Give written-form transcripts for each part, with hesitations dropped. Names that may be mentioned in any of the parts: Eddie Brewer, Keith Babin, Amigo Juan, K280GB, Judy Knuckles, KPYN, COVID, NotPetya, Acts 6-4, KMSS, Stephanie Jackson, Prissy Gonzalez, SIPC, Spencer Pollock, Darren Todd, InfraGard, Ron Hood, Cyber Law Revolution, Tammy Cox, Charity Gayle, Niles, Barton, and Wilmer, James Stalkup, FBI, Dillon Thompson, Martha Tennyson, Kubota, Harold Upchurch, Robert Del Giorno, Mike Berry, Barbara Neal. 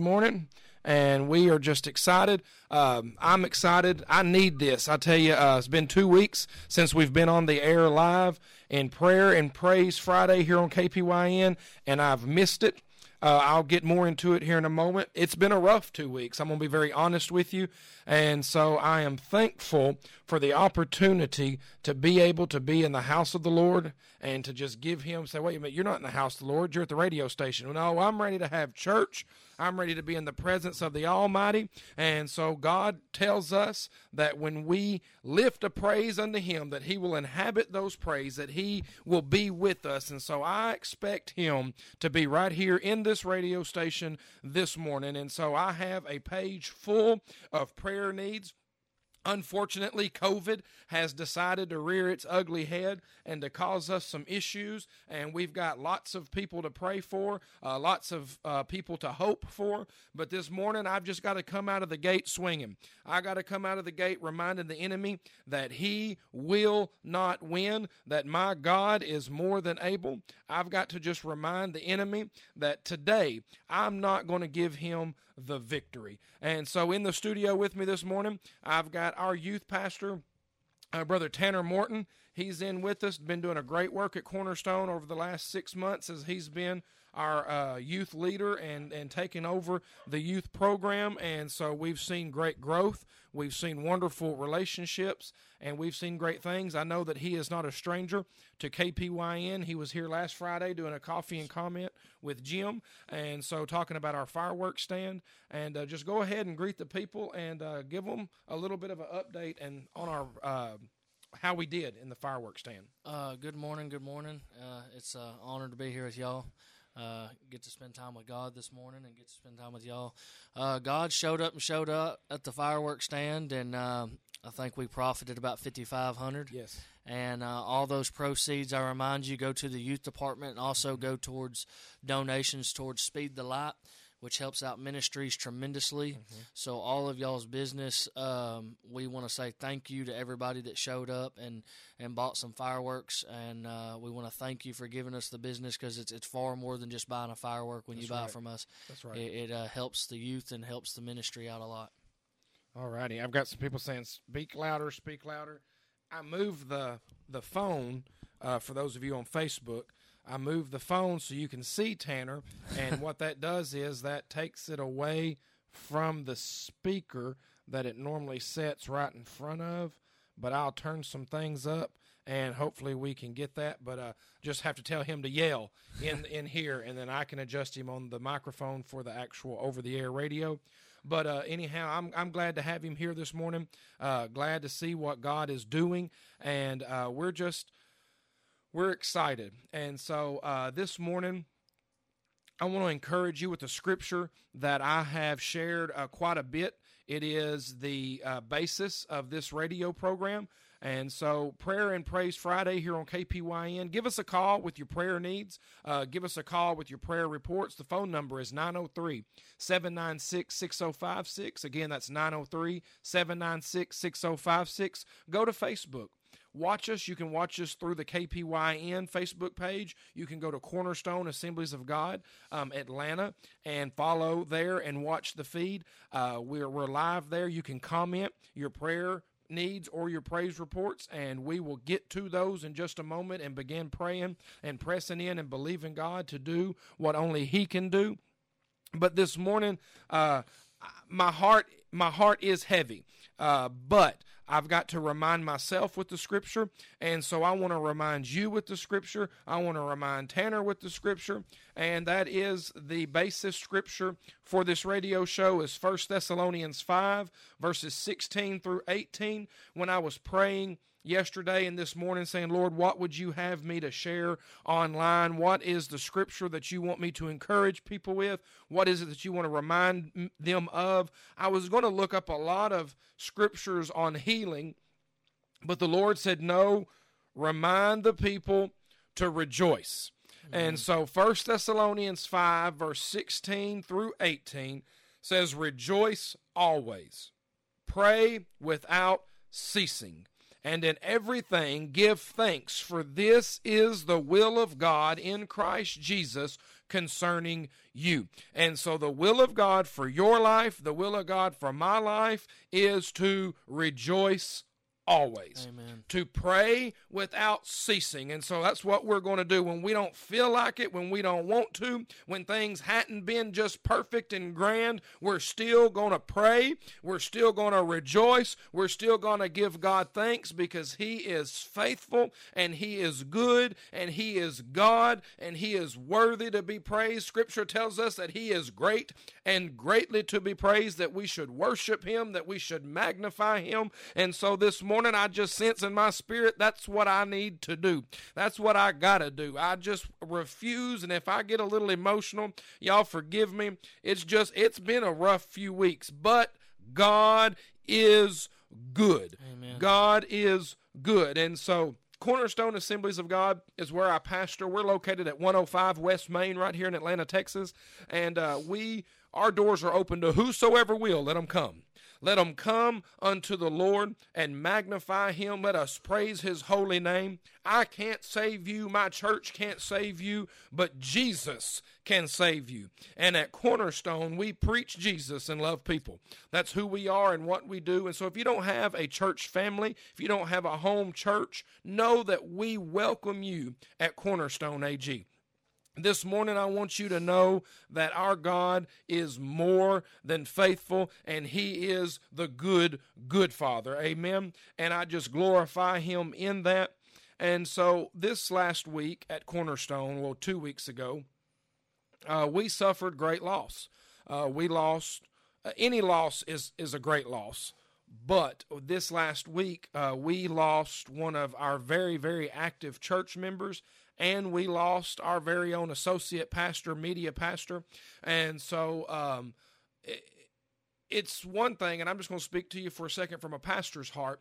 morning, and we are just excited. I'm excited. I need this. I tell you, it's been 2 weeks since we've been on the air live in Prayer and Praise Friday here on KPYN, and I've missed it. I'll get more into it here in a moment. It's been a rough 2 weeks. I'm going to be very honest with you. And so I am thankful for the opportunity to be able to be in the house of the Lord and to just give him, say, wait a minute, you're not in the house of the Lord. You're at the radio station. No, I'm ready to have church. I'm ready to be in the presence of the Almighty. And so God tells us that when we lift a praise unto him, that he will inhabit those praise, that he will be with us. And so I expect him to be right here in this radio station this morning. And so I have a page full of prayer needs. Unfortunately, COVID has decided to rear its ugly head and to cause us some issues, and we've got lots of people to pray for, lots of people to hope for, but this morning I've just got to come out of the gate swinging. I got to come out of the gate reminding the enemy that he will not win, that my God is more than able. I've got to just remind the enemy that today I'm not going to give him the victory. And so in the studio with me this morning, I've got our youth pastor, Brother Tanner Morton. He's in with us, been doing a great work at Cornerstone over the last 6 months as he's been our youth leader and taking over the youth program. And so we've seen great growth. We've seen wonderful relationships, and we've seen great things. I know that he is not a stranger to KPYN. He was here last Friday doing a coffee and comment with Jim, and so talking about our fireworks stand. And just go ahead and greet the people and give them a little bit of an update and on our how we did in the fireworks stand. Good morning. It's an honor to be here with y'all. Get to spend time with God this morning and get to spend time with y'all. God showed up at the fireworks stand, and I think we profited about $5,500. Yes. And all those proceeds, I remind you, go to the youth department and also go towards donations towards Speed the Light, which helps out ministries tremendously. Mm-hmm. So all of y'all's business, we want to say thank you to everybody that showed up and bought some fireworks. And we want to thank you for giving us the business, because it's far more than just buying a firework when you buy it from us. That's right. It helps the youth and helps the ministry out a lot. All righty. I've got some people saying, speak louder. I moved the phone, for those of you on Facebook, I moved the phone so you can see Tanner, and what that does is that takes it away from the speaker that it normally sets right in front of, but I'll turn some things up, and hopefully we can get that, but just have to tell him to yell in here, and then I can adjust him on the microphone for the actual over-the-air radio. But anyhow, I'm glad to have him here this morning, glad to see what God is doing, and we're excited. And so this morning, I want to encourage you with a scripture that I have shared quite a bit. It is the basis of this radio program. And so Prayer and Praise Friday here on KPYN. Give us a call with your prayer needs. Give us a call with your prayer reports. The phone number is 903-796-6056. Again, that's 903-796-6056. Go to Facebook. Watch us. You can watch us through the KPYN Facebook page. You can go to Cornerstone Assemblies of God, Atlanta, and follow there and watch the feed. We're live there. You can comment your prayer needs or your praise reports, and we will get to those in just a moment and begin praying and pressing in and believing God to do what only he can do. But this morning, my heart is heavy, but I've got to remind myself with the scripture, and so I want to remind you with the scripture. I want to remind Tanner with the scripture, and that is the basis scripture for this radio show is 1 Thessalonians 5, verses 16 through 18. When I was praying yesterday and this morning saying, Lord, what would you have me to share online? What is the scripture that you want me to encourage people with? What is it that you want to remind them of? I was going to look up a lot of scriptures on healing, but the Lord said, no, remind the people to rejoice. Mm-hmm. And so 1 Thessalonians 5, verse 16 through 18 says, rejoice always, pray without ceasing, and in everything give thanks, for this is the will of God in Christ Jesus concerning you. And so the will of God for your life, the will of God for my life, is to rejoice always. Amen. To pray without ceasing. And so that's what we're going to do when we don't feel like it, when we don't want to, when things hadn't been just perfect and grand. We're still going to pray. We're still going to rejoice. We're still going to give God thanks, because He is faithful and He is good and He is God and He is worthy to be praised. Scripture tells us that He is great and greatly to be praised, that we should worship Him, that we should magnify Him. And so this morning, I just sense in my spirit that's what I need to do. That's what I gotta do. I just refuse, and if I get a little emotional, y'all forgive me. It's been a rough few weeks, but God is good. Amen. God is good. And so Cornerstone Assemblies of God is where I pastor. We're located at 105 West Main right here in Atlanta, Texas, and our doors are open to whosoever will. Let them come. Let them come unto the Lord and magnify Him. Let us praise His holy name. I can't save you. My church can't save you, but Jesus can save you. And at Cornerstone, we preach Jesus and love people. That's who we are and what we do. And so if you don't have a church family, if you don't have a home church, know that we welcome you at Cornerstone AG. This morning, I want you to know that our God is more than faithful, and He is the good, good Father. Amen. And I just glorify Him in that. And so this last week at Cornerstone, 2 weeks ago, we suffered great loss. We lost. Any loss is a great loss. But this last week, we lost one of our very, very active church members, and we lost our very own associate pastor, media pastor. And so it's one thing, and I'm just going to speak to you for a second from a pastor's heart.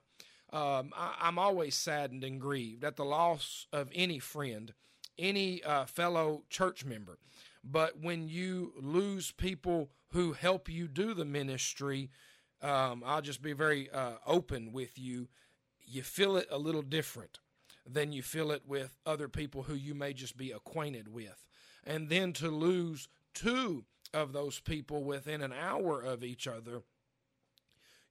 I'm always saddened and grieved at the loss of any friend, any fellow church member. But when you lose people who help you do the ministry, I'll just be very open with you. You feel it a little different than you feel it with other people who you may just be acquainted with. And then to lose two of those people within an hour of each other,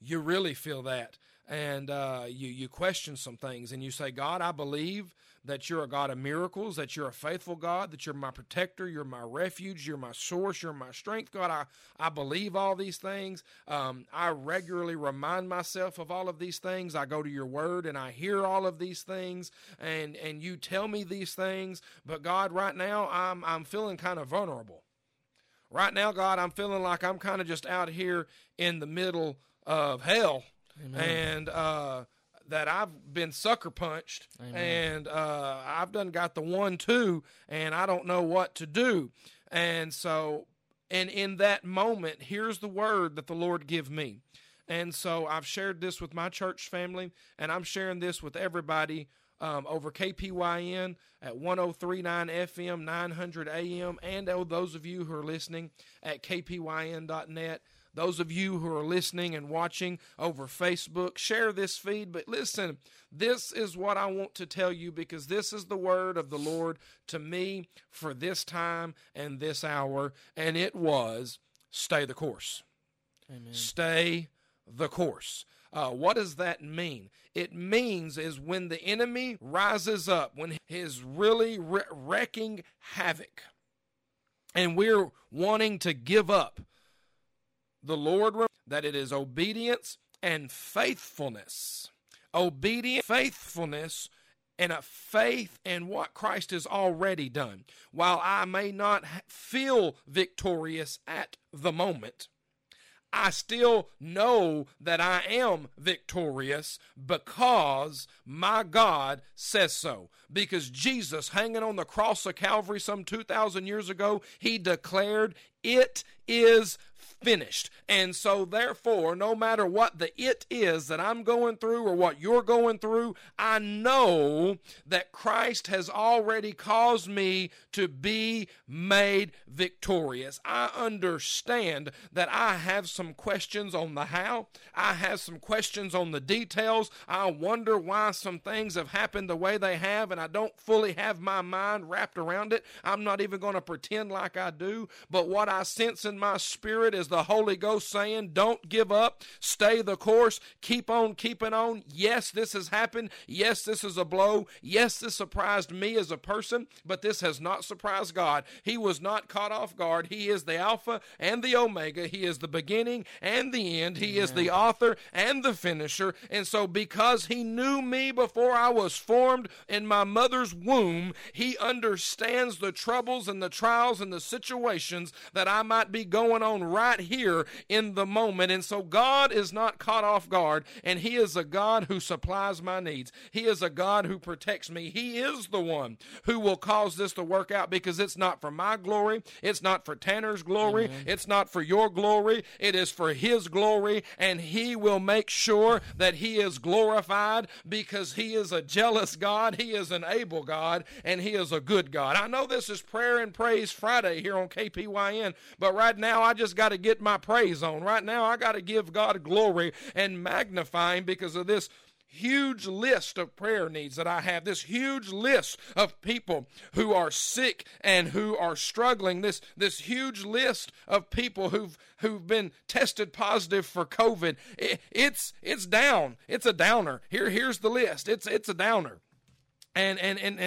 you really feel that. And you question some things, and you say, God, I believe that You're a God of miracles, that You're a faithful God, that You're my protector, You're my refuge, You're my source, You're my strength. God, I believe all these things. I regularly remind myself of all of these things. I go to Your word, and I hear all of these things, and You tell me these things. But God, right now, I'm feeling kind of vulnerable. Right now, God, I'm feeling like I'm kind of just out here in the middle of hell. Amen. And that I've been sucker punched. Amen. And I've done got the 1-2, and I don't know what to do. And so, and in that moment, here's the word that the Lord give me. And so I've shared this with my church family, and I'm sharing this with everybody over KPYN at 103.9 FM, 900 AM, and those of you who are listening at kpyn.net. Those of you who are listening and watching over Facebook, share this feed. But listen, this is what I want to tell you, because this is the word of the Lord to me for this time and this hour, and it was, stay the course. Amen. Stay the course. What does that mean? It means is when the enemy rises up, when he's really wrecking havoc, and we're wanting to give up, the Lord, that it is obedience and faithfulness. Obedience, faithfulness, and a faith in what Christ has already done. While I may not feel victorious at the moment, I still know that I am victorious because my God says so. Because Jesus, hanging on the cross of Calvary some 2,000 years ago, He declared, it is faithful. finished. And so therefore, no matter what the it is that I'm going through or what you're going through, I know that Christ has already caused me to be made victorious. I understand that I have some questions on the how. I have some questions on the details. I wonder why some things have happened the way they have, and I don't fully have my mind wrapped around it. I'm not even going to pretend like I do, but what I sense in my spirit is the Holy Ghost saying, don't give up, stay the course, keep on keeping on. Yes, this has happened. Yes, this is a blow. Yes, this surprised me as a person, but this has not surprised God. He was not caught off guard. He is the Alpha and the Omega. He is the beginning and the end. He is the author and the finisher. And so because he knew me before I was formed in my mother's womb, he understands the troubles and the trials and the situations that I might be going on right here in the moment. And so God is not caught off guard, and he is a God who supplies my needs. He is a God who protects me. He is the one who will cause this to work out, because it's not for my glory. It's not for Tanner's glory. Mm-hmm. It's not for your glory. It is for his glory, and he will make sure that he is glorified, because he is a jealous God. He is an able God, and he is a good God. I know this is Prayer and Praise Friday here on KPYN, but right now I just got to get my praise on. Right now I got to give God glory and magnify him because of this huge list of prayer needs that I have, this huge list of people who are sick and who are struggling, this huge list of people who've been tested positive for COVID. It's down. It's a downer. Here's the list. It's a downer. And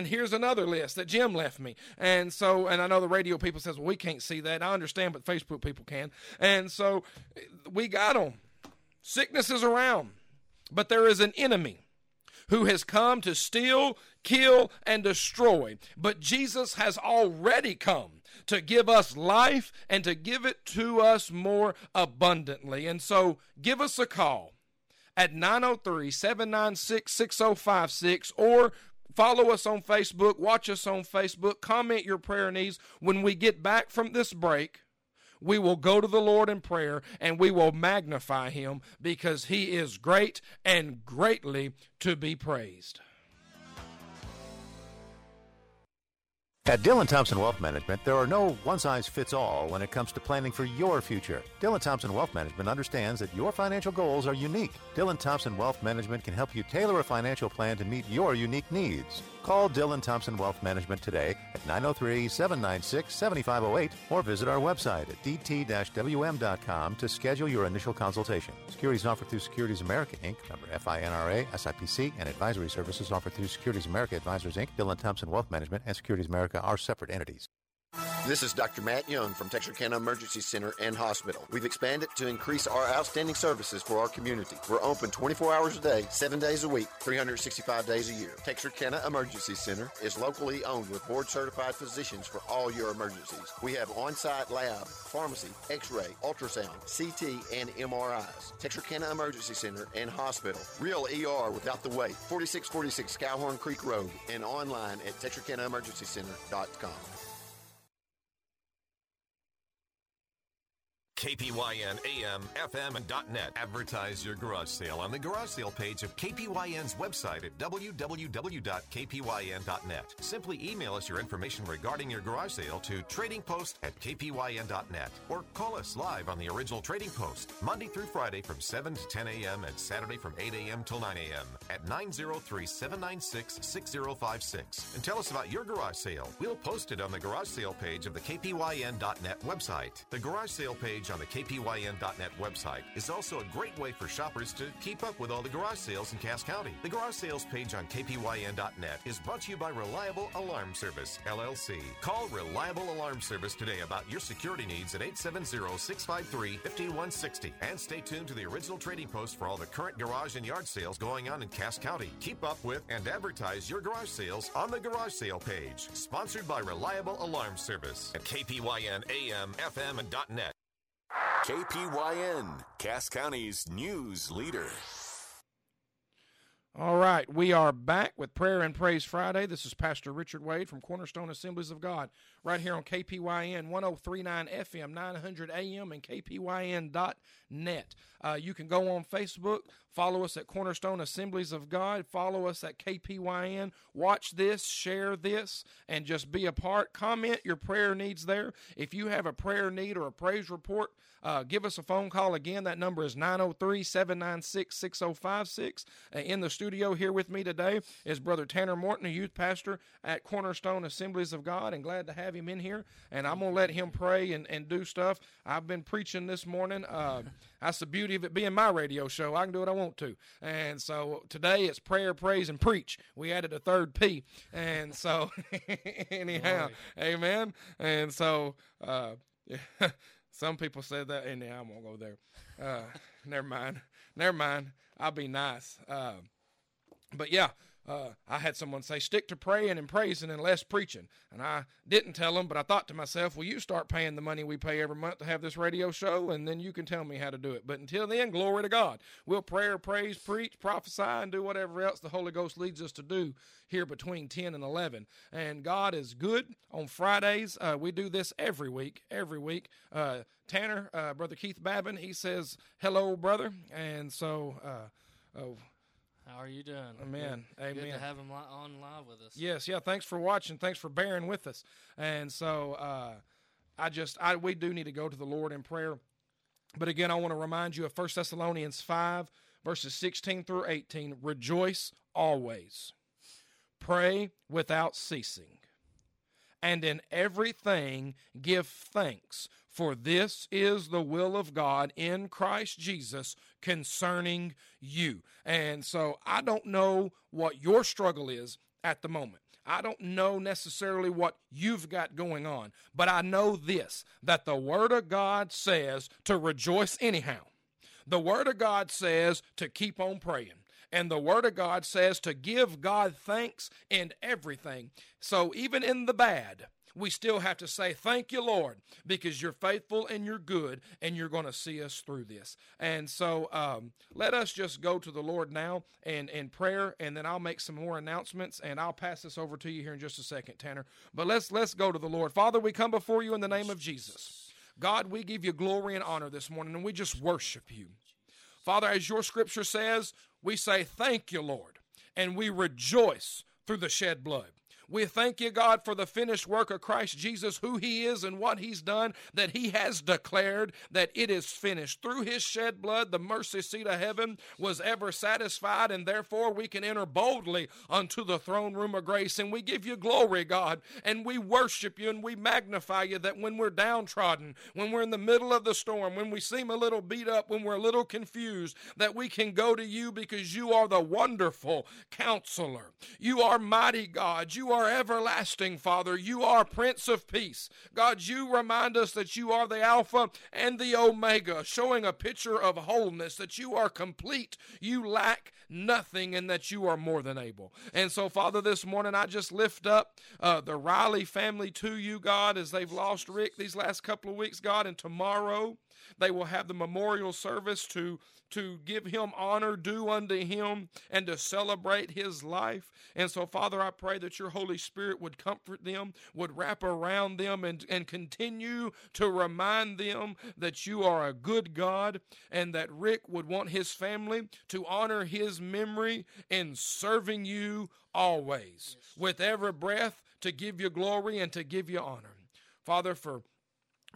here's another list that Jim left me. And so, and I know the radio people says, well, we can't see that. I understand, but Facebook people can. And so we got them. Sickness is around, but there is an enemy who has come to steal, kill, and destroy. But Jesus has already come to give us life and to give it to us more abundantly. And so give us a call at 903-796-6056, or follow us on Facebook, watch us on Facebook, comment your prayer needs. When we get back from this break, we will go to the Lord in prayer, and we will magnify him, because he is great and greatly to be praised. At Dillon Thompson Wealth Management, there are no one-size-fits-all when it comes to planning for your future. Dillon Thompson Wealth Management understands that your financial goals are unique. Dillon Thompson Wealth Management can help you tailor a financial plan to meet your unique needs. Call Dillon Thompson Wealth Management today at 903-796-7508, or visit our website at dt-wm.com to schedule your initial consultation. Securities offered through Securities America, Inc., member FINRA, SIPC, and advisory services offered through Securities America Advisors, Inc., Dillon Thompson Wealth Management, and Securities America are separate entities. This is Dr. Matt Young from Texarkana Emergency Center and Hospital. We've expanded to increase our outstanding services for our community. We're open 24 hours a day, 7 days a week, 365 days a year. Texarkana Emergency Center is locally owned with board-certified physicians for all your emergencies. We have on-site lab, pharmacy, x-ray, ultrasound, CT, and MRIs. Texarkana Emergency Center and Hospital. Real ER without the wait. 4646 Cowhorn Creek Road, and online at texarkanaemergencycenter.com. KPYN AM, FM, and .net. Advertise your garage sale on the garage sale page of KPYN's website at www.kpyn.net. Simply email us your information regarding your garage sale to tradingpost@kpyn.net, or call us live on the original Trading Post, Monday through Friday from 7 to 10 a.m. and Saturday from 8 a.m. till 9 a.m. at 903-796-6056, and tell us about your garage sale. We'll post it on the garage sale page of the KPYN.net website. The garage sale page on the KPYN.net website is also a great way for shoppers to keep up with all the garage sales in Cass County. The garage sales page on KPYN.net is brought to you by Reliable Alarm Service, LLC. Call Reliable Alarm Service today about your security needs at 870-653-5160. And stay tuned to the original Trading Post for all the current garage and yard sales going on in Cass County. Keep up with and advertise your garage sales on the garage sale page. Sponsored by Reliable Alarm Service at KPYN AM, FM, and .net. KPYN, Cass County's news leader. All right, we are back with Prayer and Praise Friday. This is Pastor Richard Wade from Cornerstone Assemblies of God. right here on KPYN 103.9 FM, 900 AM, and KPYN.net. You can go on Facebook, follow us at Cornerstone Assemblies of God, follow us at KPYN, watch this, share this, and just be a part. Comment your prayer needs there. If you have a prayer need or a praise report, give us a phone call. Again, that number is 903-796-6056. In the studio here with me today is Brother Tanner Morton, a youth pastor at Cornerstone Assemblies of God, and glad to have him in here. And I'm going to let him pray and do stuff. I've been preaching this morning. That's the beauty of it being my radio show. I can do what I want to. And so today it's prayer, praise, and preach. We added a third P. And so anyhow, amen. And so some people said that, and I won't go there. Never mind. I'll be nice. But yeah. I had someone say, stick to praying and praising and less preaching. And I didn't tell them, but I thought to myself, well, you start paying the money we pay every month to have this radio show, and then you can tell me how to do it. But until then, glory to God. We'll pray, praise, preach, prophesy, and do whatever else the Holy Ghost leads us to do here between 10 and 11. And God is good. On Fridays, we do this every week. Tanner, Brother Keith Babin, he says, hello, brother. And so, how are you doing? Amen. Good. Amen. Good to have him on live with us. Yes. Yeah. Thanks for watching. Thanks for bearing with us. And so we do need to go to the Lord in prayer. But again, I want to remind you of 1 Thessalonians 5, verses 16 through 18. Rejoice always. Pray without ceasing. And in everything give thanks, for this is the will of God in Christ Jesus concerning you. And so I don't know what your struggle is at the moment. I don't know necessarily what you've got going on, but I know this, that the Word of God says to rejoice anyhow. The Word of God says to keep on praying. And the Word of God says to give God thanks in everything. So even in the bad, we still have to say, thank you, Lord, because you're faithful and you're good, and you're going to see us through this. And so let us just go to the Lord now and in prayer, and then I'll make some more announcements, and I'll pass this over to you here in just a second, Tanner. But let's go to the Lord. Father, we come before you in the name of Jesus. God, we give you glory and honor this morning, and we just worship you. Father, as your scripture says, we say, thank you, Lord, and we rejoice through the shed blood. We thank you, God, for the finished work of Christ Jesus, who he is and what he's done, that he has declared that it is finished. Through his shed blood, the mercy seat of heaven was ever satisfied, and therefore we can enter boldly unto the throne room of grace. And we give you glory, God, and we worship you and we magnify you, that when we're downtrodden, when we're in the middle of the storm, when we seem a little beat up, when we're a little confused, that we can go to you, because you are the wonderful counselor. You are mighty God. You are everlasting Father. You are Prince of Peace. God, you remind us that you are the Alpha and the Omega, showing a picture of wholeness, that you are complete, you lack nothing, and that you are more than able. And so, Father, this morning I just lift up the Riley family to you, God, as they've lost Rick these last couple of weeks, God, and tomorrow they will have the memorial service to give him honor due unto him and to celebrate his life. And so, Father, I pray that your Holy Spirit would comfort them, would wrap around them, and continue to remind them that you are a good God, and that Rick would want his family to honor his memory in serving you always, with every breath, to give you glory and to give you honor. Father, for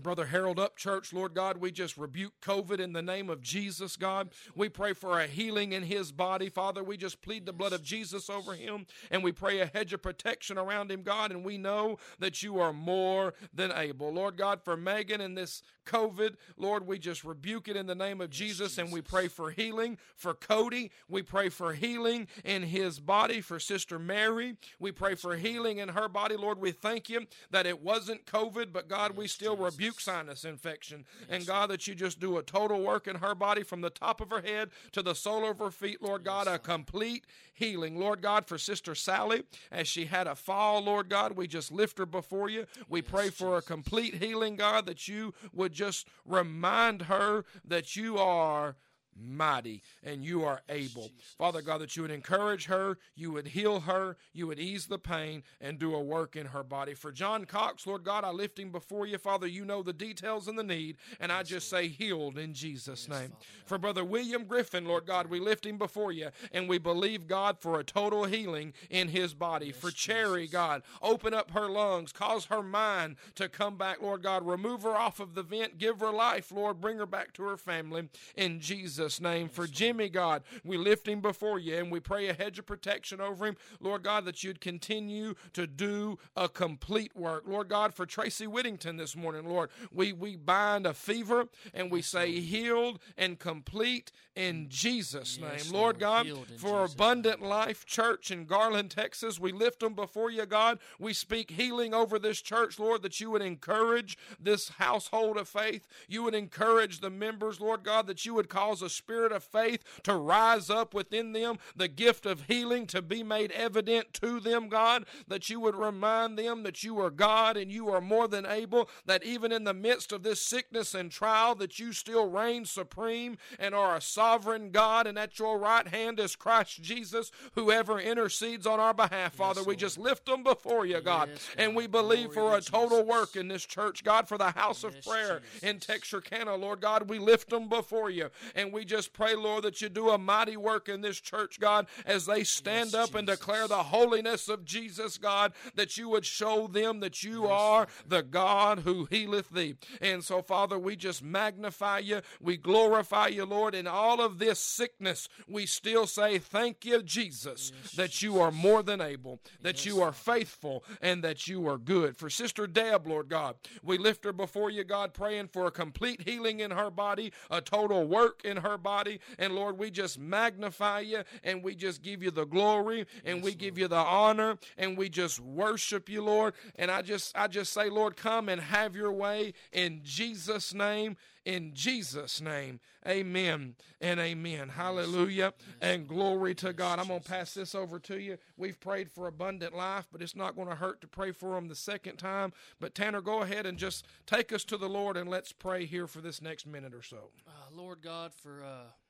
Brother Harold Upchurch, Lord God, we just rebuke COVID in the name of Jesus, God. We pray for a healing in his body, Father. We just plead the blood of Jesus over him, and we pray a hedge of protection around him, God, and we know that you are more than able. Lord God, for Megan and this COVID, Lord, we just rebuke it in the name of Jesus, and we pray for healing. For Cody, we pray for healing in his body. For Sister Mary, we pray for healing in her body. Lord, we thank you that it wasn't COVID, but God, we still rebuke sinus infection. And God, that you just do a total work in her body from the top of her head to the sole of her feet, Lord God, a complete healing. Lord God, for Sister Sally, as she had a fall, Lord God, we just lift her before you. We pray for a complete healing, God, that you would just remind her that you are mighty, and you are able. Jesus. Father God, that you would encourage her, you would heal her, you would ease the pain, and do a work in her body. For John Cox, Lord God, I lift him before you. Father, you know the details and the need, and I just say healed in Jesus' name. Father, for Brother William Griffin, Lord God, we lift him before you, and we believe, God, for a total healing in his body. For Cherry, God, open up her lungs, cause her mind to come back, Lord God. Remove her off of the vent, give her life, Lord. Bring her back to her family in Jesus' name. For Jimmy, God, we lift him before you, and we pray a hedge of protection over him, Lord God, that you'd continue to do a complete work. Lord God, for Tracy Whittington this morning, Lord, we bind a fever, and we say healed and complete in Jesus' name. Lord God, for Abundant Life Church in Garland, Texas, we lift them before you, God. We speak healing over this church, Lord, that you would encourage this household of faith. You would encourage the members, Lord God, that you would cause a spirit of faith to rise up within them, the gift of healing to be made evident to them, God, that you would remind them that you are God and you are more than able, that even in the midst of this sickness and trial, that you still reign supreme and are a sovereign God, and at your right hand is Christ Jesus, whoever intercedes on our behalf. Father, yes, we just lift them before you, God, yes, God. And we believe for a total work in this church, God, for the house of prayer in Texarkana, Lord God, we lift them before you, and we just pray, Lord, that you do a mighty work in this church, God, as they stand up and declare the holiness of Jesus, God, that you would show them that you are the God who healeth thee. And so, Father, we just magnify you, we glorify you, Lord. In all of this sickness, we still say thank you, Jesus, that you are more than able, that you are faithful, and that you are good. For Sister Deb, Lord God, we lift her before you, God, praying for a complete healing in her body, a total work in her body. And Lord, we just magnify you, and we just give you the glory, and we give you the honor, and we just worship you, Lord. And I just say, Lord, come and have your way in Jesus' name. In Jesus' name, amen and amen. Hallelujah and glory to God. I'm going to pass this over to you. We've prayed for Abundant Life, but it's not going to hurt to pray for them the second time. But Tanner, go ahead and just take us to the Lord, and let's pray here for this next minute or so. Lord God, for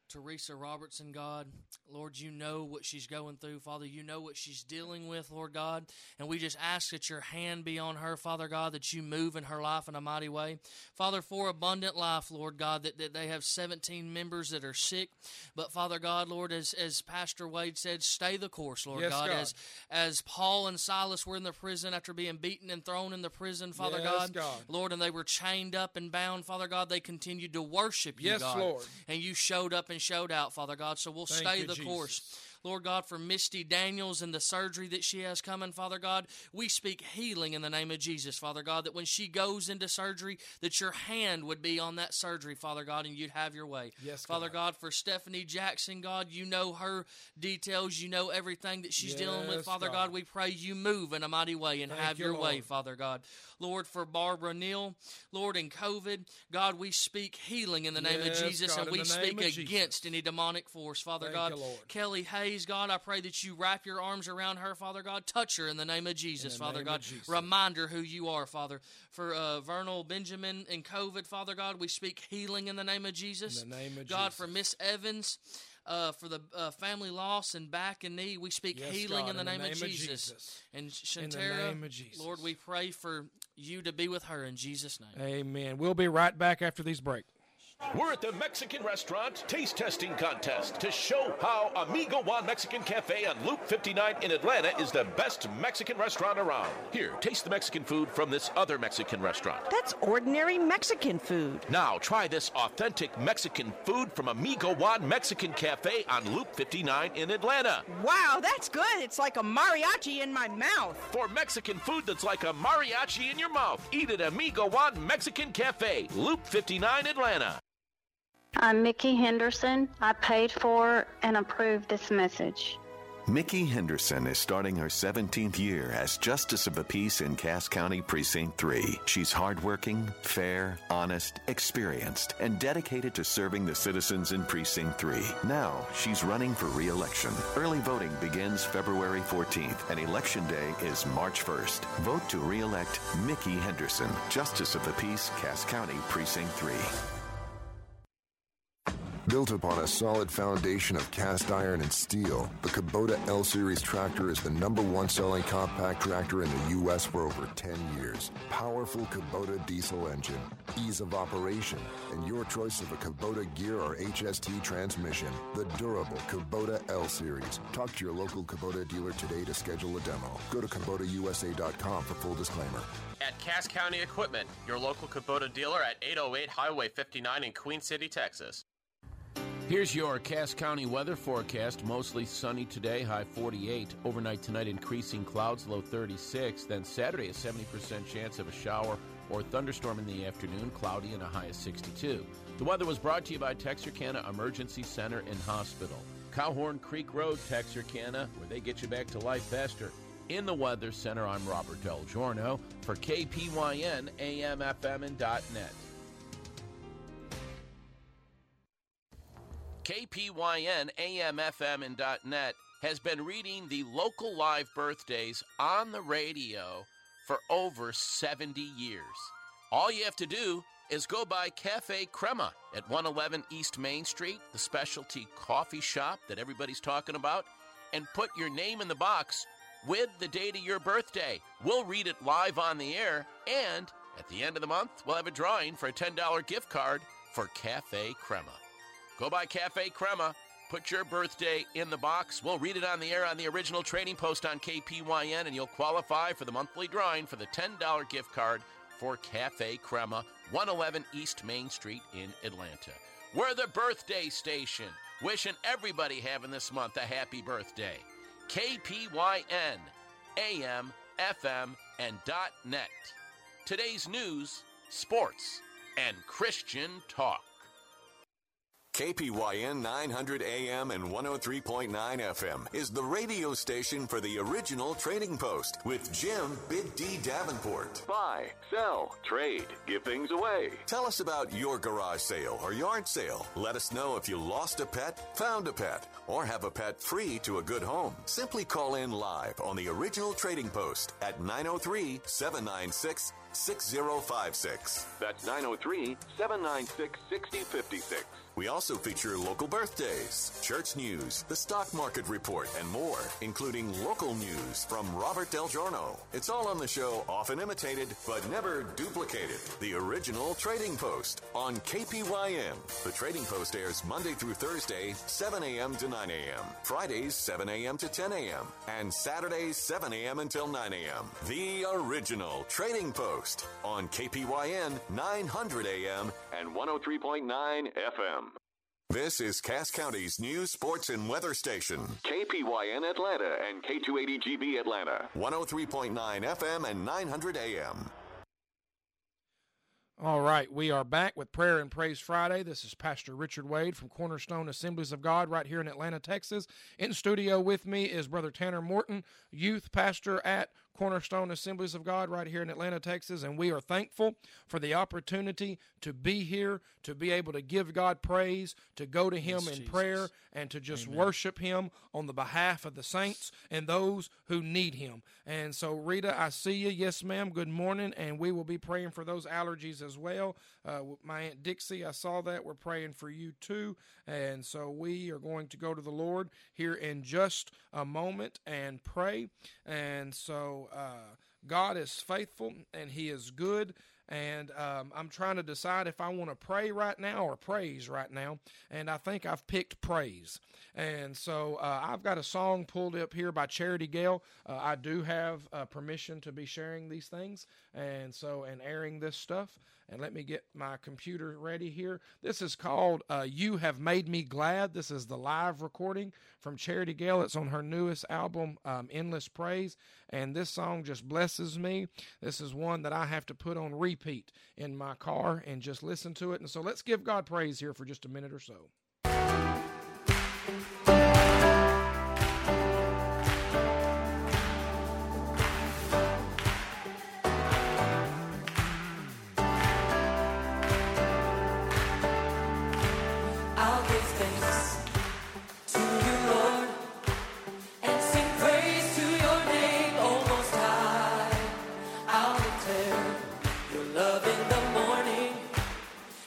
Teresa Robertson, God, Lord, you know what she's going through, Father. You know what she's dealing with, Lord God, and we just ask that your hand be on her, Father God, that you move in her life in a mighty way. Father, for Abundant Life, Lord God, that they have 17 members that are sick, but Father God, Lord, as Pastor Wade said, stay the course, Lord. Yes, God. As Paul and Silas were in the prison after being beaten and thrown in the prison, Father, yes, God, Lord, and they were chained up and bound, Father God, they continued to worship you, yes, God, Lord, and you showed up and showed out, Father God. So we'll stay the course. Lord God, for Misty Daniels and the surgery that she has coming, Father God, we speak healing in the name of Jesus, Father God, that when she goes into surgery, that your hand would be on that surgery, Father God, and you'd have your way. Yes, Father God, for Stephanie Jackson, God, you know her details, you know everything that she's dealing with, Father God, we pray you move in a mighty way and have your way, Father God. Lord, for Barbara Neal, Lord, in COVID, God, we speak healing in the name of Jesus, God, and we speak against any demonic force, Father God. Kelly Hayes, God, I pray that you wrap your arms around her, Father God. Touch her in the name of Jesus, Father God. Remind her who you are, Father. For Vernal Benjamin and COVID, Father God, we speak healing in the name of Jesus. In the name of God, for Miss Evans, for the family loss and back and knee, we speak healing in the name of Jesus. And Shantara, Lord, we pray for you to be with her in Jesus' name. Amen. We'll be right back after these breaks. We're at the Mexican Restaurant Taste Testing Contest to show how Amigo Juan Mexican Cafe on Loop 59 in Atlanta is the best Mexican restaurant around. Here, taste the Mexican food from this other Mexican restaurant. That's ordinary Mexican food. Now, try this authentic Mexican food from Amigo Juan Mexican Cafe on Loop 59 in Atlanta. Wow, that's good. It's like a mariachi in my mouth. For Mexican food that's like a mariachi in your mouth, eat at Amigo Juan Mexican Cafe, Loop 59, Atlanta. I'm Mickey Henderson. I paid for and approved this message. Mickey Henderson is starting her 17th year as Justice of the Peace in Cass County Precinct 3. She's hardworking, fair, honest, experienced, and dedicated to serving the citizens in Precinct 3. Now, she's running for re-election. Early voting begins February 14th, and Election Day is March 1st. Vote to re-elect Mickey Henderson, Justice of the Peace, Cass County Precinct 3. Built upon a solid foundation of cast iron and steel, the Kubota L-Series tractor is the #1 selling compact tractor in the U.S. for over 10 years. Powerful Kubota diesel engine, ease of operation, and your choice of a Kubota gear or HST transmission. The durable Kubota L-Series. Talk to your local Kubota dealer today to schedule a demo. Go to KubotaUSA.com for full disclaimer. At Cass County Equipment, your local Kubota dealer at 808 Highway 59 in Queen City, Texas. Here's your Cass County weather forecast. Mostly sunny today, high 48. Overnight tonight, increasing clouds, low 36. Then Saturday, a 70% chance of a shower or thunderstorm in the afternoon, cloudy and a high of 62. The weather was brought to you by Texarkana Emergency Center and Hospital. Cowhorn Creek Road, Texarkana, where they get you back to life faster. In the Weather Center, I'm Robert Del Giorno for KPYN, AM, FM, and .net. KPYN, AM, FM, and .net has been reading the local live birthdays on the radio for over 70 years. All you have to do is go by Cafe Crema at 111 East Main Street, the specialty coffee shop that everybody's talking about, and put your name in the box with the date of your birthday. We'll read it live on the air, and at the end of the month, we'll have a drawing for a $10 gift card for Cafe Crema. Go by Cafe Crema, put your birthday in the box. We'll read it on the air on the original trading post on KPYN, and you'll qualify for the monthly drawing for the $10 gift card for Cafe Crema, 111 East Main Street in Atlanta. We're the birthday station, wishing everybody having this month a happy birthday. KPYN, AM, FM, and .net. Today's news, sports, and Christian talk. KPYN 900 AM and 103.9 FM is the radio station for the original Trading Post with Jim Big D Davenport. Buy, sell, trade, give things away. Tell us about your garage sale or yard sale. Let us know if you lost a pet, found a pet, or have a pet free to a good home. Simply call in live on the original Trading Post at 903-796-6056. That's 903-796-6056. We also feature local birthdays, church news, the stock market report, and more, including local news from Robert Del Giorno. It's all on the show, often imitated, but never duplicated. The original Trading Post on KPYN. The Trading Post airs Monday through Thursday, 7 a.m. to 9 a.m., Fridays, 7 a.m. to 10 a.m., and Saturdays, 7 a.m. until 9 a.m. The original Trading Post on KPYN, 900 a.m. and 103.9 FM. This is Cass County's news, sports, and weather station. KPYN Atlanta and K280GB Atlanta. 103.9 FM and 900 AM. All right, we are back with Prayer and Praise Friday. This is Pastor Richard Wade from Cornerstone Assemblies of God right here in Atlanta, Texas. In studio with me is Brother Tanner Morton, youth pastor at Cornerstone Assemblies of God right here in Atlanta, Texas, and we are thankful for the opportunity to be here, to be able to give God praise, to go to Him in prayer, and to just worship Him on the behalf of the saints and those who need Him. And so, Rita, I see you. Yes, ma'am. Good morning, and we will be praying for those allergies as well. My Aunt Dixie, I saw that. We're praying for you too, and so we are going to go to the Lord here in just a moment and pray. And so, God is faithful and He is good. And I'm trying to decide if I want to pray right now or praise right now. And I think I've picked praise. And so I've got a song pulled up here by Charity Gayle. I do have permission to be sharing these things and airing this stuff. And let me get my computer ready here. This is called You Have Made Me Glad. This is the live recording from Charity Gayle. It's on her newest album, Endless Praise. And this song just blesses me. This is one that I have to put on repeat in my car and just listen to it. And so let's give God praise here for just a minute or so. Love in the morning,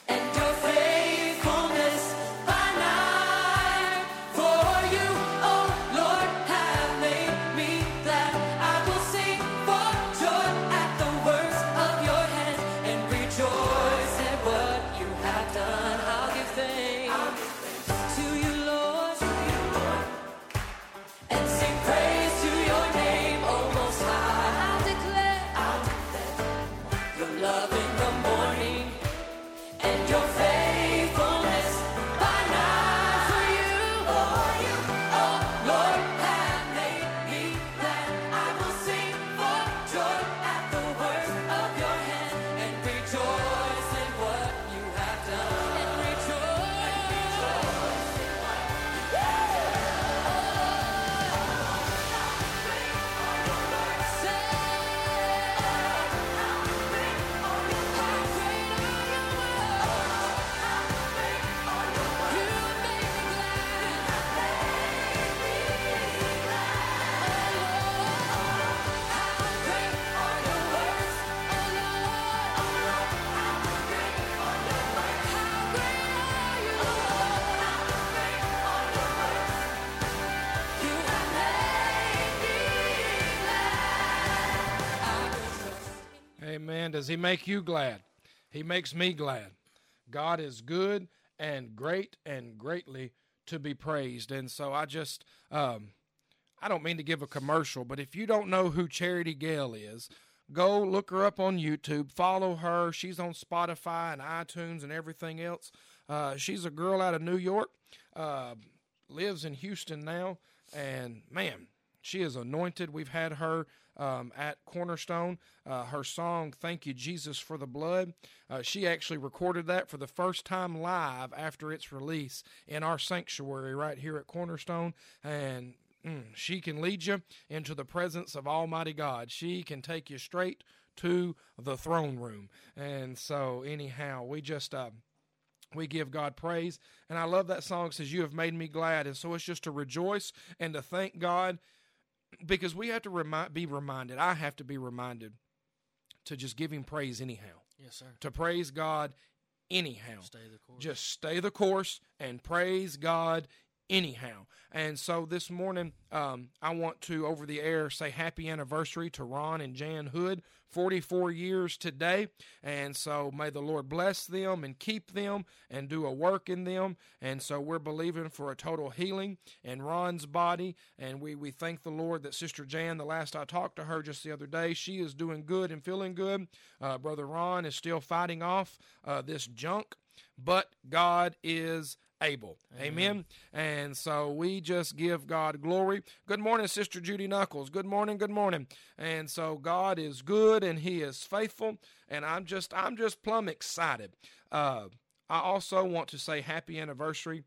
and your faithfulness by Does he make you glad? He makes me glad. God is good and great and greatly to be praised. And so I just, I don't mean to give a commercial, but if you don't know who Charity Gayle is, go look her up on YouTube, follow her. She's on Spotify and iTunes and everything else. She's a girl out of New York, lives in Houston now, and man, she is anointed. We've had her at Cornerstone. Her song, Thank You, Jesus, for the Blood, she actually recorded that for the first time live after its release in our sanctuary right here at Cornerstone, and she can lead you into the presence of Almighty God. She can take you straight to the throne room. And so anyhow, we just, we give God praise. And I love that song, says, you have made me glad. And so it's just to rejoice and to thank God, because we have to be reminded, I have to be reminded to just give him praise anyhow. Yes, sir. To praise God anyhow. Stay the course. Just stay the course and praise God anyhow. And so this morning, I want to, over the air, say happy anniversary to Ron and Jan Hood, 44 years today. And so may the Lord bless them and keep them and do a work in them. And so we're believing for a total healing in Ron's body. And we thank the Lord that Sister Jan, the last I talked to her just the other day, she is doing good and feeling good. Brother Ron is still fighting off this junk, but God is able. Amen. And so we just give God glory. Good morning, Sister Judy Knuckles. Good morning. Good morning. And so God is good and he is faithful. And I'm just plumb excited. I also want to say happy anniversary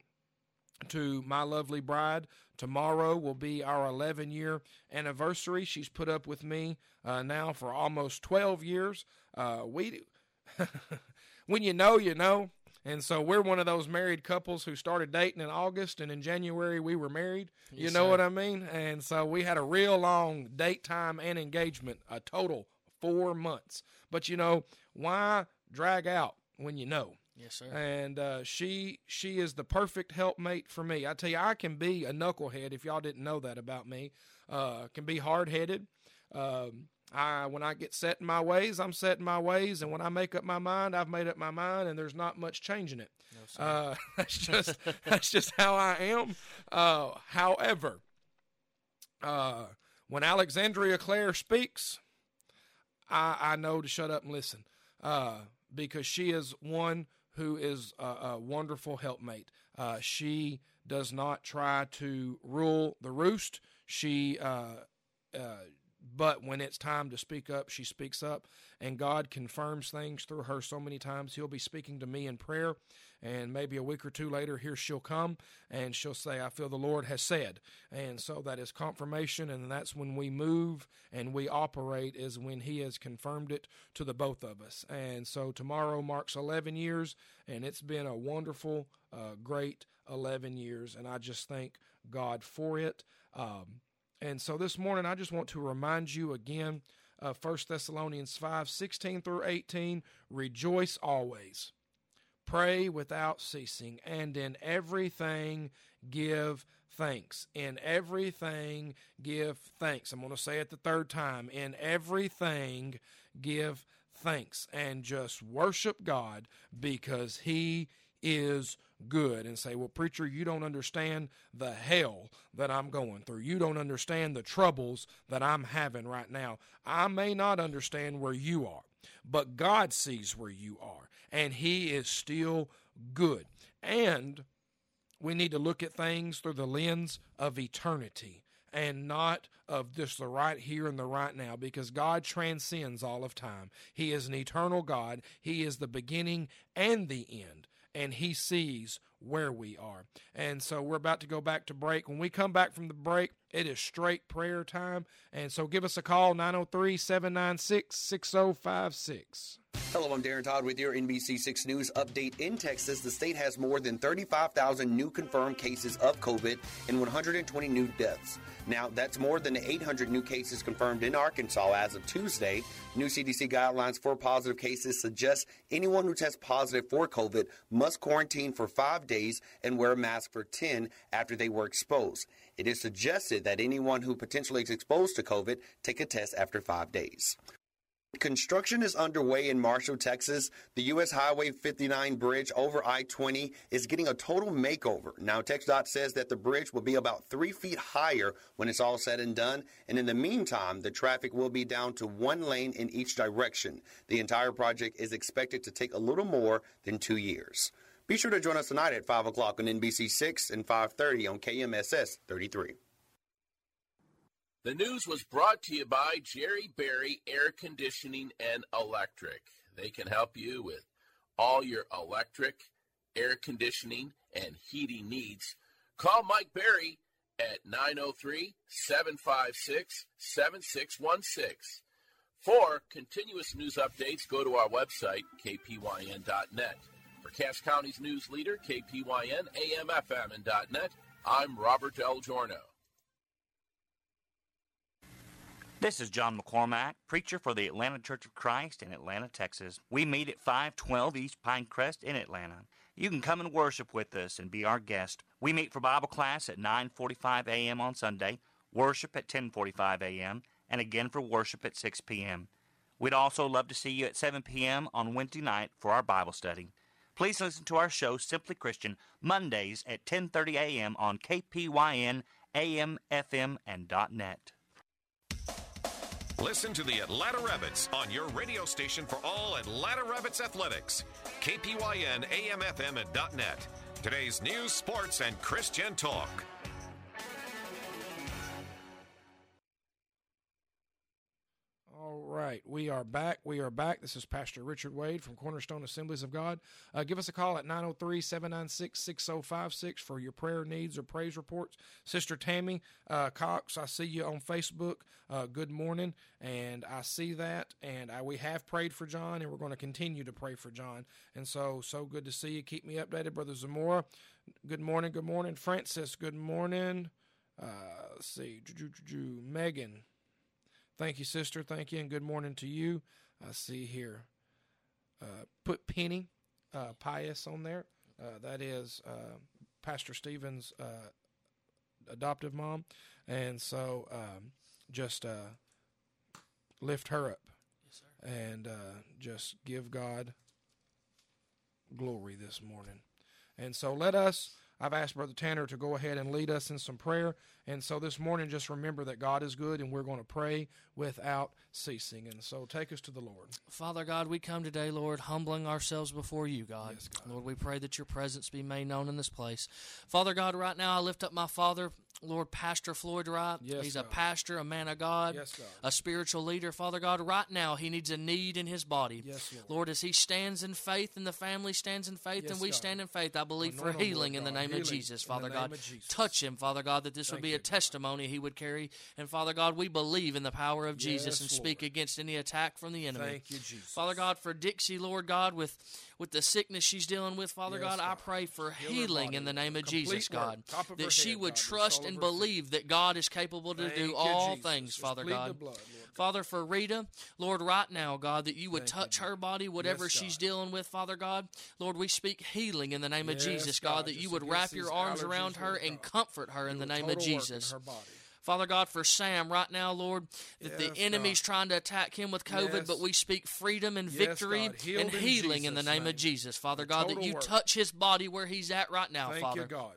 to my lovely bride. Tomorrow will be our 11-year anniversary. She's put up with me now for almost 12 years. When you know, you know. And so we're one of those married couples who started dating in August, and in January we were married. Yes, you know, sir. What I mean? And so we had a real long date time and engagement, a total 4 months. But, you know, why drag out when you know? Yes, sir. And she is the perfect helpmate for me. I tell you, I can be a knucklehead, if y'all didn't know that about me. Can be hard-headed. When I get set in my ways, I'm set in my ways. And when I make up my mind, I've made up my mind, and there's not much changing it. No, that's just how I am. However, when Alexandria Claire speaks, I know to shut up and listen, because she is one who is a wonderful helpmate. She does not try to rule the roost. She, but when it's time to speak up, she speaks up, and God confirms things through her so many times. He'll be speaking to me in prayer, and maybe a week or two later, here she'll come, and she'll say, I feel the Lord has said. And so that is confirmation, and that's when we move and we operate, is when he has confirmed it to the both of us. And so tomorrow marks 11 years, and it's been a wonderful, great 11 years, and I just thank God for it. And so this morning, I just want to remind you again of 1 Thessalonians 5:16 through 18, rejoice always, pray without ceasing, and in everything give thanks. In everything give thanks. I'm going to say it the third time. In everything give thanks, and just worship God because he is good. And say, well, preacher, you don't understand the hell that I'm going through. You don't understand the troubles that I'm having right now. I may not understand where you are, but God sees where you are, and he is still good. And we need to look at things through the lens of eternity and not of just the right here and the right now, because God transcends all of time. He is an eternal God. He is the beginning and the end. And he sees where we are. And so we're about to go back to break. When we come back from the break, it is straight prayer time. And so give us a call, 903-796-6056. Hello, I'm Darren Todd with your NBC 6 News update. In Texas, the state has more than 35,000 new confirmed cases of COVID and 120 new deaths. Now, that's more than 800 new cases confirmed in Arkansas as of Tuesday. New CDC guidelines for positive cases suggest anyone who tests positive for COVID must quarantine for 5 days and wear a mask for 10 after they were exposed. It is suggested that anyone who potentially is exposed to COVID take a test after 5 days. Construction is underway in Marshall, Texas. The U.S. Highway 59 bridge over I-20 is getting a total makeover. Now, TxDOT says that the bridge will be about 3 feet higher when it's all said and done, and in the meantime, the traffic will be down to one lane in each direction. The entire project is expected to take a little more than 2 years. Be sure to join us tonight at 5 o'clock on NBC6 and 5:30 on KMSS 33. The news was brought to you by Jerry Berry Air Conditioning and Electric. They can help you with all your electric, air conditioning, and heating needs. Call Mike Berry at 903-756-7616. For continuous news updates, go to our website, kpyn.net. For Cass County's news leader, KPYN, AM/FM, and .net, I'm Robert Del Giorno. This is John McCormack, preacher for the Atlanta Church of Christ in Atlanta, Texas. We meet at 512 East Pinecrest in Atlanta. You can come and worship with us and be our guest. We meet for Bible class at 9:45 a.m. on Sunday, worship at 10:45 a.m., and again for worship at 6 p.m. We'd also love to see you at 7 p.m. on Wednesday night for our Bible study. Please listen to our show, Simply Christian, Mondays at 10:30 a.m. on KPYN, AM, FM, and .net. Listen to the Atlanta Rabbits on your radio station for all Atlanta Rabbits athletics. KPYN, AM, FM, and .net. Today's news, sports, and Christian talk. All right, we are back. This is Pastor Richard Wade from Cornerstone Assemblies of God. Give us a call at 903-796-6056 for your prayer needs or praise reports. Sister Tammy Cox, I see you on Facebook. Good morning, and I see that, and we have prayed for John, and we're going to continue to pray for John. And so good to see you. Keep me updated. Brother Zamora, good morning, Francis, good morning. Let's see, Megan. Thank you, sister. Thank you, and good morning to you. I see here. Put Penny Pius on there. That is Pastor Stephen's adoptive mom. And so just lift her up. Yes, sir. And just give God glory this morning. And so let us. I've asked Brother Tanner to go ahead and lead us in some prayer. And so this morning, just remember that God is good, and we're going to pray without ceasing. And so take us to the Lord. Father God, we come today, Lord, humbling ourselves before you, God. Yes, God. Lord, we pray that your presence be made known in this place. Father God, right now I lift up my father, Lord, Pastor Floyd Wright. Yes, he's God. A pastor, a man of God, yes, God, a spiritual leader. Father God, right now he needs a need in his body. Yes, Lord. Lord, as he stands in faith and the family stands in faith, yes, and we God. Stand in faith, I believe, for healing in the name of Jesus, Father God. Touch him, Father God, that this would be a testimony he would carry. And Father God, we believe in the power of Jesus and speak against any attack from the enemy. Thank you, Jesus. Father God, for Dixie, Lord God, with the sickness she's dealing with, Father God, I pray for healing in the name of Jesus, God, that she would trust and believe that God is capable to do all things, Father God. Father, for Rita, Lord, right now, God, that you would touch her body, whatever she's dealing with, Father God. Lord, we speak healing in the name of Jesus, God, that you would wrap your arms around her and comfort her in the name of Jesus. Father God, for Sam right now, Lord, that the enemy's trying to attack him with COVID, but we speak freedom and victory and healing in the name of Jesus, Father God, that you touch his body where he's at right now, Father. Thank you, God.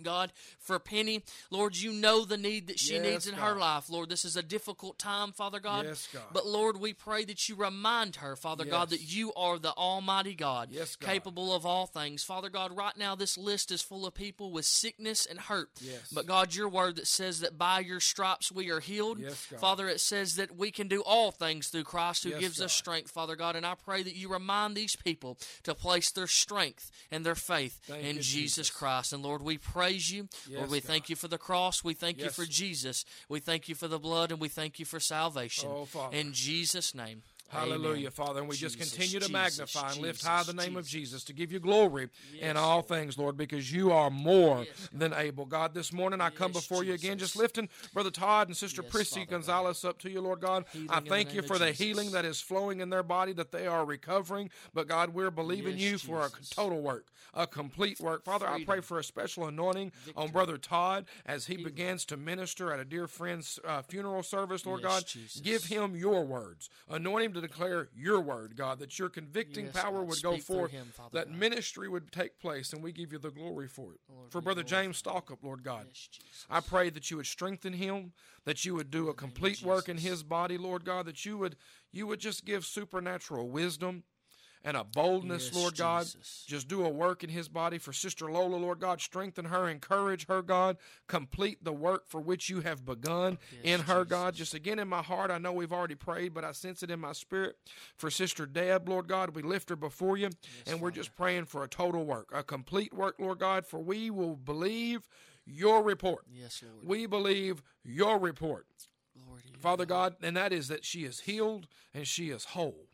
God, for Penny, Lord, you know the need that she needs in her life, Lord. This is a difficult time, Father God. Yes, God. But, Lord, we pray that you remind her, Father God, that you are the Almighty God, capable of all things. Father God, right now this list is full of people with sickness and hurt. Yes. But, God, your word that says that by your stripes we are healed. Yes, God. Father, it says that we can do all things through Christ who gives us strength, Father God. And I pray that you remind these people to place their strength and their faith in Jesus Christ. And, Lord, we pray. You. Yes, Lord, we thank you for the cross. We thank you for Jesus. We thank you for the blood, and we thank you for salvation. Oh, Father. In Jesus' name. Hallelujah, amen. Father. And we just continue to magnify and lift high the name of Jesus to give you glory in all things, Lord, because you are more than able. God, this morning I come before you again, just lifting Brother Todd and Sister Prissy Gonzalez up to you, Lord God. Healing, I thank you for the healing that is flowing in their body, that they are recovering. But God, we're believing you for a total work, a complete work. Father, I pray for a special anointing on Brother Todd as he begins to minister at a dear friend's funeral service, Lord God. Jesus. Give him your words. Anoint him to declare your word, God, that your convicting power would go forth, him, that ministry would take place, and we give you the glory for it. Lord, for Brother James Stalkup, Lord God, I pray that you would strengthen him, that you would do a complete work in his body, Lord God, that you would just give supernatural wisdom and a boldness, Lord God. Just do a work in his body. For Sister Lola, Lord God, strengthen her, encourage her, God. Complete the work for which you have begun in her, God. Just again in my heart, I know we've already prayed, but I sense it in my spirit. For Sister Deb, Lord God, we lift her before you, and we're just praying for a total work, a complete work, Lord God, for we will believe your report. Yes, Lord. We believe your report. Lord, Father God, and that is that she is healed and she is whole.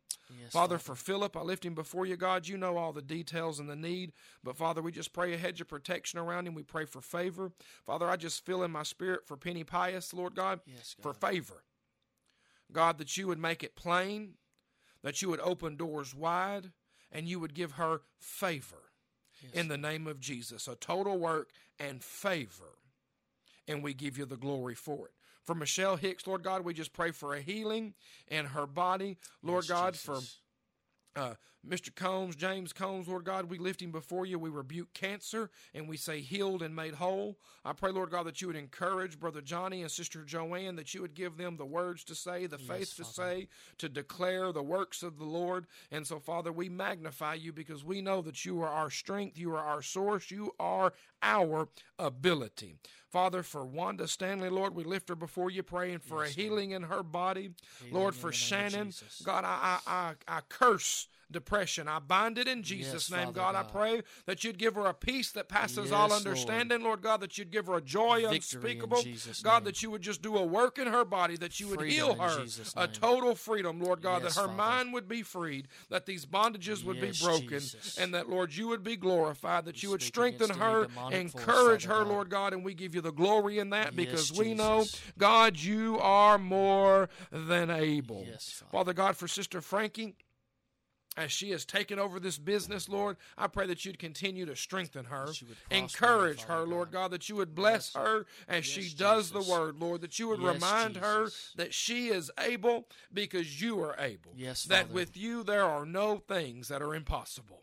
Yes, Father, for Philip, I lift him before you, God. You know all the details and the need. But, Father, we just pray a hedge of protection around him. We pray for favor. Father, I just feel in my spirit for Penny Pius, Lord God, for favor. God, that you would make it plain, that you would open doors wide, and you would give her favor in the name of Jesus, a total work and favor. And we give you the glory for it. For Michelle Hicks, Lord God, we just pray for a healing in her body. Lord God, for Mr. Combs, James Combs, Lord God, we lift him before you. We rebuke cancer, and we say healed and made whole. I pray, Lord God, that you would encourage Brother Johnny and Sister Joanne, that you would give them the words to say, the faith to say, to declare the works of the Lord. And so, Father, we magnify you because we know that you are our strength, you are our source, you are our ability. Father, for Wanda Stanley, Lord, we lift her before you, praying for a healing in her body. Lord, for Shannon, God, I curse depression. I bind it in Jesus' name, Father God. I pray that you'd give her a peace that passes all understanding, Lord God, that you'd give her a joy unspeakable. God, that you would just do a work in her body, that you would heal her, a total freedom, Lord God, that her mind would be freed, that these bondages would be broken, and that, Lord, you would be glorified, that you would strengthen her, encourage her, Lord God, and we give you the glory in that because we know, God, you are more than able. Father God, for Sister Frankie, as she has taken over this business, Lord, I pray that you'd continue to strengthen her, encourage her, Lord God, that you would bless her as she does the word, Lord, that you would remind her that she is able because you are able, that with you there are no things that are impossible,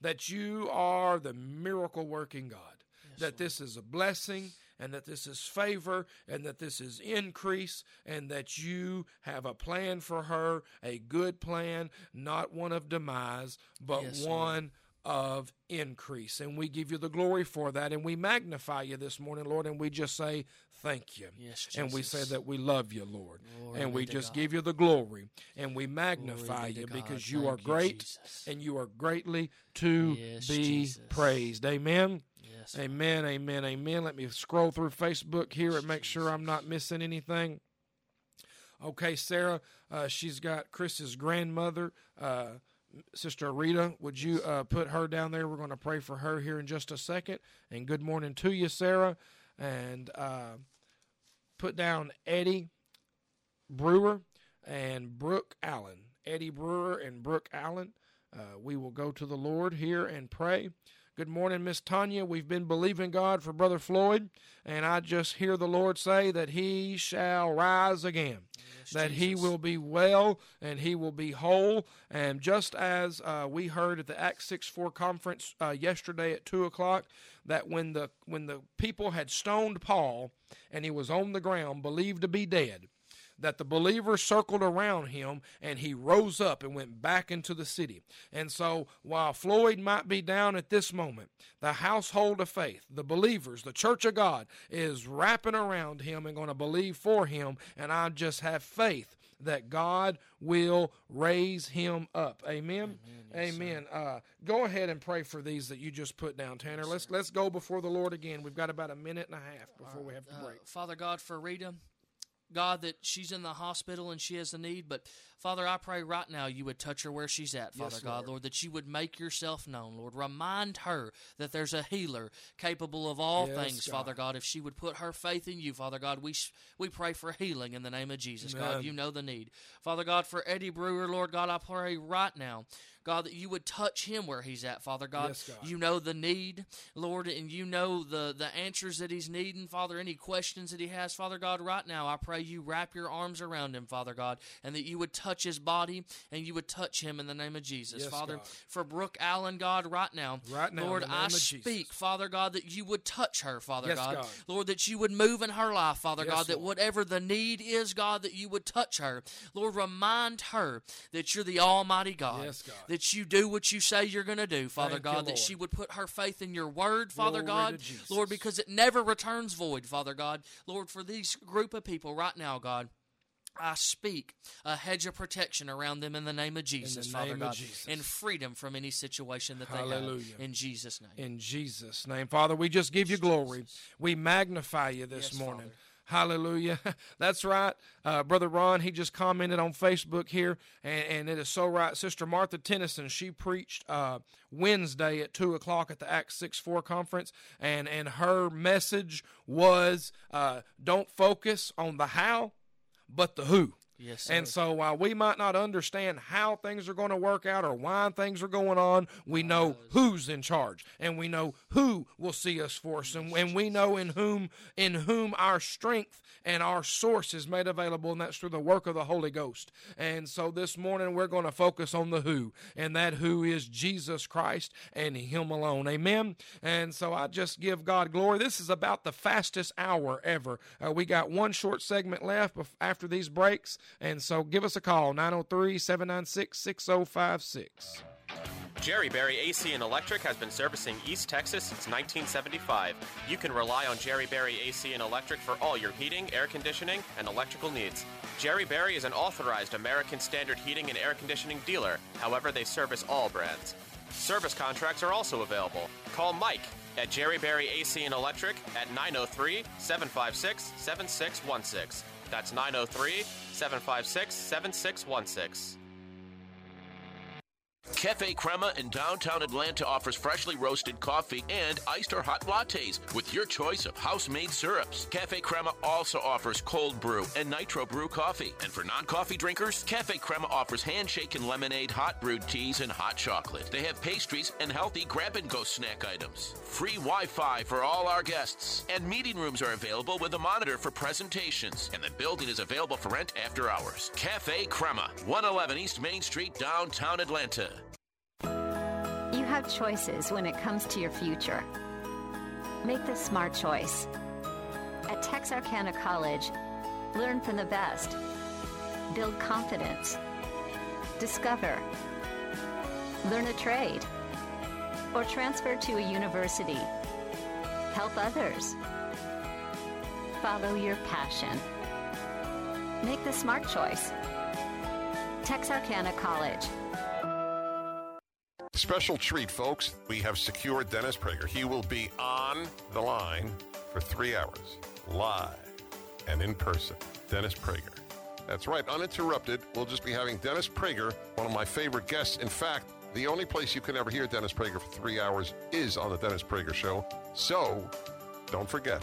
that you are the miracle-working God, that this is a blessing, and that this is favor, and that this is increase, and that you have a plan for her, a good plan, not one of demise, but one of increase. And we give you the glory for that, and we magnify you this morning, Lord, and we just say thank you. And we say that we love you, Lord, and we just give you the glory, and we magnify you because you are great, and you are greatly to be praised. Amen. Amen, amen, amen. Let me scroll through Facebook here and make sure I'm not missing anything. Okay, Sarah, she's got Chris's grandmother, Sister Rita. Would you put her down there? We're going to pray for her here in just a second. And good morning to you, Sarah. And put down Eddie Brewer and Brooke Allen. Eddie Brewer and Brooke Allen. We will go to the Lord here and pray. Good morning, Miss Tanya. We've been believing God for Brother Floyd, and I just hear the Lord say that he shall rise again, that he will be well and he will be whole. And just as we heard at the Acts 6-4 conference yesterday at 2 o'clock, that when the people had stoned Paul and he was on the ground, believed to be dead, that the believers circled around him, and he rose up and went back into the city. And so while Floyd might be down at this moment, the household of faith, the believers, the church of God is wrapping around him and going to believe for him, and I just have faith that God will raise him up. Amen? Amen. Go ahead and pray for these that you just put down, Tanner. Let's go before the Lord again. We've got about a minute and a half before we have to break. Father God, for Rita, God, that she's in the hospital and she has a need, but Father, I pray right now you would touch her where she's at, Father God, Lord, that you would make yourself known, Lord. Remind her that there's a healer capable of all things, God. Father God. If she would put her faith in you, Father God, we pray for healing in the name of Jesus. Amen. God, you know the need. Father God, for Eddie Brewer, Lord God, I pray right now, God, that you would touch him where he's at, Father God. You know the need, Lord, and you know the answers that he's needing, Father, any questions that he has, Father God, right now, I pray you wrap your arms around him, Father God, and that you would touch touch his body, and you would touch him in the name of Jesus. Yes, Father, God. For Brooke Allen, God, right now, Lord, I speak, Jesus. Father God, that you would touch her, Father, yes, God. Lord, that you would move in her life, Father, yes, God, that Lord. Whatever the need is, God, that you would touch her. Lord, remind her that you're the Almighty God, yes, God. That you do what you say you're going to do, Father, thank God, you, that she would put her faith in your word, Father, glory God, Lord, because it never returns void, Father God. Lord, for these group of people right now, God, I speak a hedge of protection around them in the name of Jesus, Father God, and freedom from any situation that they have. In Jesus' name. In Jesus' name. Father, we just give you glory. We magnify you this morning. Father. Hallelujah. That's right. Brother Ron, he just commented on Facebook here, and it is so right. Sister Martha Tennyson, she preached Wednesday at 2 o'clock at the Acts 6-4 conference, and her message was don't focus on the how, but the who. Yes, sir. And so while we might not understand how things are going to work out or why things are going on, we know who's in charge, and we know who will see us forth, and we know in whom our strength and our source is made available, and that's through the work of the Holy Ghost. And so this morning we're going to focus on the who, and that who is Jesus Christ and Him alone. Amen. And so I just give God glory. This is about the fastest hour ever. We got one short segment left after these breaks. And so give us a call, 903-796-6056. Jerry Berry AC and Electric has been servicing East Texas since 1975. You can rely on Jerry Berry AC and Electric for all your heating, air conditioning, and electrical needs. Jerry Berry is an authorized American Standard Heating and Air Conditioning dealer. However, they service all brands. Service contracts are also available. Call Mike at Jerry Berry AC and Electric at 903-756-7616. That's 903-756-7616. Cafe Crema in downtown Atlanta offers freshly roasted coffee and iced or hot lattes with your choice of house-made syrups. Cafe Crema also offers cold brew and nitro brew coffee. And for non-coffee drinkers, Cafe Crema offers hand-shaken lemonade, hot brewed teas, and hot chocolate. They have pastries and healthy grab-and-go snack items. Free Wi-Fi for all our guests. And meeting rooms are available with a monitor for presentations. And the building is available for rent after hours. Cafe Crema, 111 East Main Street, downtown Atlanta. You have choices when it comes to your future. Make the smart choice. At Texarkana College, learn from the best. Build confidence. Discover. Learn a trade. Or transfer to a university. Help others. Follow your passion. Make the smart choice. Texarkana College. Special treat, folks. We have secured Dennis Prager. He will be on the line for 3 hours, live and in person. Dennis Prager. That's right, uninterrupted. We'll just be having Dennis Prager, one of my favorite guests. In fact, the only place you can ever hear Dennis Prager for 3 hours is on The Dennis Prager Show. So, don't forget,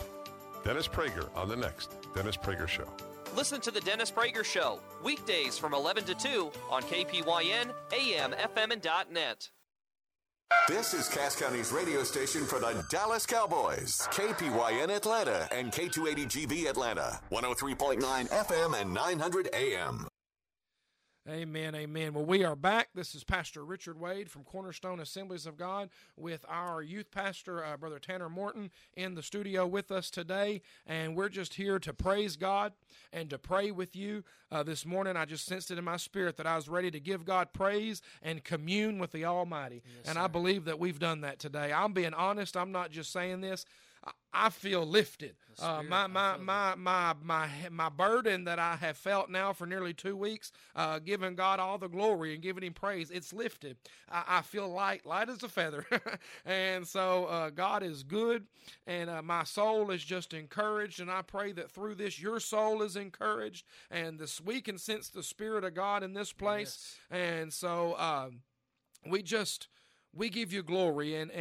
Dennis Prager on the next Dennis Prager Show. Listen to The Dennis Prager Show, weekdays from 11 to 2 on KPYN, AM, FM, and .net. This is Cass County's radio station for the Dallas Cowboys, KPYN Atlanta and K280GB Atlanta, 103.9 FM and 900 AM. Amen, amen. Well, we are back. This is Pastor Richard Wade from Cornerstone Assemblies of God with our youth pastor, Brother Tanner Morton, in the studio with us today. And we're just here to praise God and to pray with you. This morning, I just sensed it in my spirit that I was ready to give God praise and commune with the Almighty. Yes, and sir. I believe that we've done that today. I'm being honest. I'm not just saying this. I feel lifted. My burden that I have felt now for nearly 2 weeks, giving God all the glory and giving Him praise, it's lifted. I feel light as a feather. And so God is good, and my soul is just encouraged, and I pray that through this, your soul is encouraged, and this we can sense the Spirit of God in this place. Yes. And so we give you glory, and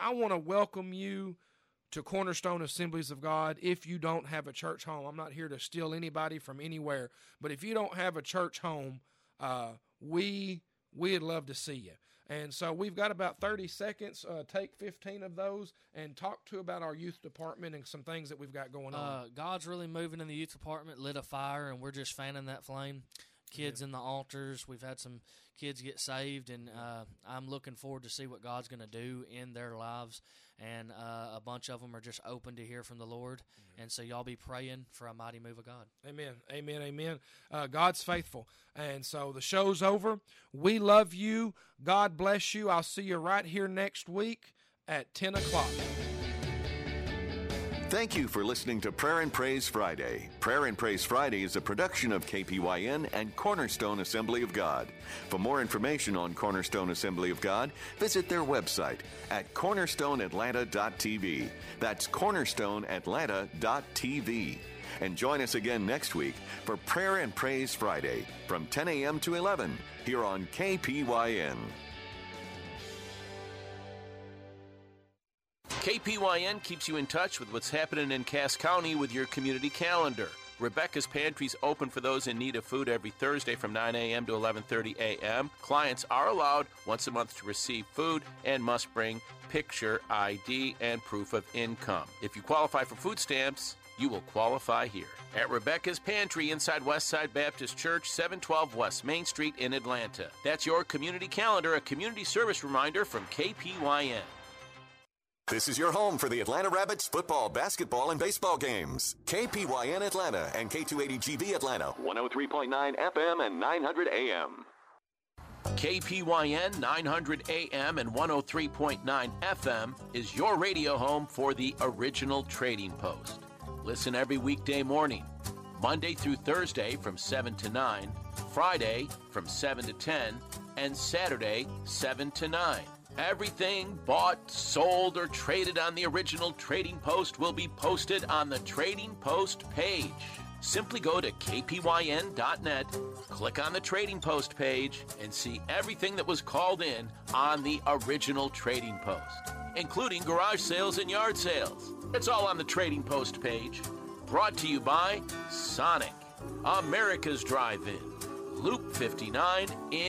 I want to welcome you to Cornerstone Assemblies of God. If you don't have a church home, I'm not here to steal anybody from anywhere, but if you don't have a church home, we'd love to see you. And so we've got about 30 seconds. Take 15 of those and talk to about our youth department and some things that we've got going on. God's really moving in the youth department, lit a fire, and we're just fanning that flame. kids in the altars. We've had some kids get saved, and I'm looking forward to see what God's going to do in their lives. And a bunch of them are just open to hear from the Lord. Yeah. And so y'all be praying for a mighty move of God. Amen. Amen. Amen. God's faithful. And so the show's over. We love you. God bless you. I'll see you right here next week at 10 o'clock. Thank you for listening to Prayer and Praise Friday. Prayer and Praise Friday is a production of KPYN and Cornerstone Assembly of God. For more information on Cornerstone Assembly of God, visit their website at cornerstoneatlanta.tv. That's cornerstoneatlanta.tv. And join us again next week for Prayer and Praise Friday from 10 a.m. to 11 here on KPYN. KPYN keeps you in touch with what's happening in Cass County with your community calendar. Rebecca's Pantry's open for those in need of food every Thursday from 9 a.m. to 11:30 a.m. Clients are allowed once a month to receive food and must bring picture ID and proof of income. If you qualify for food stamps, you will qualify here. At Rebecca's Pantry inside Westside Baptist Church, 712 West Main Street in Atlanta. That's your community calendar, a community service reminder from KPYN. This is your home for the Atlanta Rabbits football, basketball, and baseball games. KPYN Atlanta and K280GB Atlanta, 103.9 FM and 900 AM. KPYN 900 AM and 103.9 FM is your radio home for the original Trading Post. Listen every weekday morning, Monday through Thursday from 7 to 9, Friday from 7 to 10, and Saturday 7 to 9. Everything bought, sold, or traded on the original Trading Post will be posted on the Trading Post page. Simply go to kpyn.net, click on the Trading Post page, and see everything that was called in on the original Trading Post, including garage sales and yard sales. It's all on the Trading Post page. Brought to you by Sonic, America's Drive-In, Loop 59 in